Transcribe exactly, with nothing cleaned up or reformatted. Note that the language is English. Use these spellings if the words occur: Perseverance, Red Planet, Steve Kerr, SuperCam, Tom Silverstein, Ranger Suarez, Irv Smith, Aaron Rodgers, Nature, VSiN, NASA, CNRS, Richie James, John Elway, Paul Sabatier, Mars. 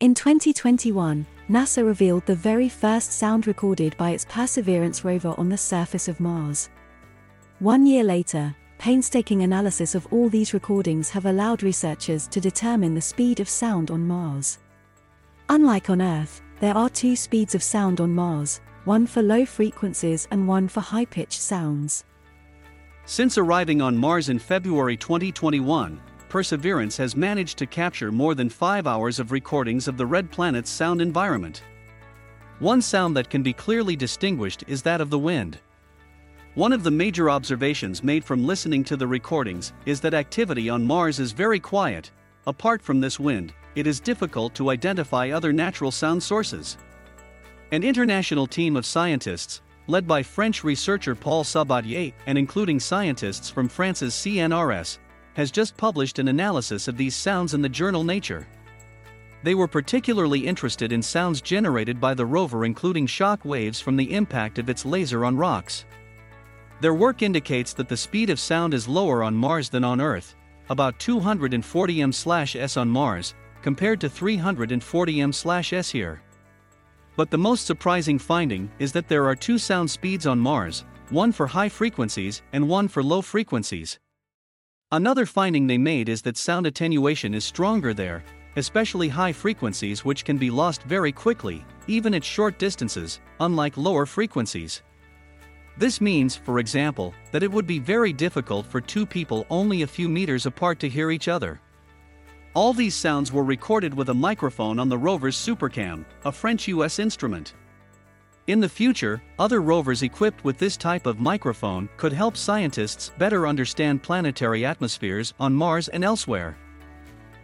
In twenty twenty-one, NASA revealed the very first sound recorded by its Perseverance rover on the surface of Mars. One year later, painstaking analysis of all these recordings have allowed researchers to determine the speed of sound on Mars. Unlike on Earth, there are two speeds of sound on Mars, one for low frequencies and one for high-pitched sounds. Since arriving on Mars in February twenty twenty-one, Perseverance has managed to capture more than five hours of recordings of the Red Planet's sound environment. One sound that can be clearly distinguished is that of the wind. One of the major observations made from listening to the recordings is that activity on Mars is very quiet. Apart from this wind, it is difficult to identify other natural sound sources. An international team of scientists, led by French researcher Paul Sabatier and including scientists from France's C N R S, has just published an analysis of these sounds in the journal Nature. They were particularly interested in sounds generated by the rover, including shock waves from the impact of its laser on rocks. Their work indicates that the speed of sound is lower on Mars than on Earth, about two hundred forty meters per second on Mars, compared to three hundred forty meters per second here. But the most surprising finding is that there are two sound speeds on Mars, one for high frequencies and one for low frequencies. Another finding they made is that sound attenuation is stronger there, especially high frequencies, which can be lost very quickly, even at short distances, unlike lower frequencies. This means, for example, that it would be very difficult for two people only a few meters apart to hear each other. All these sounds were recorded with a microphone on the rover's SuperCam, a French U S instrument. In the future, other rovers equipped with this type of microphone could help scientists better understand planetary atmospheres on Mars and elsewhere.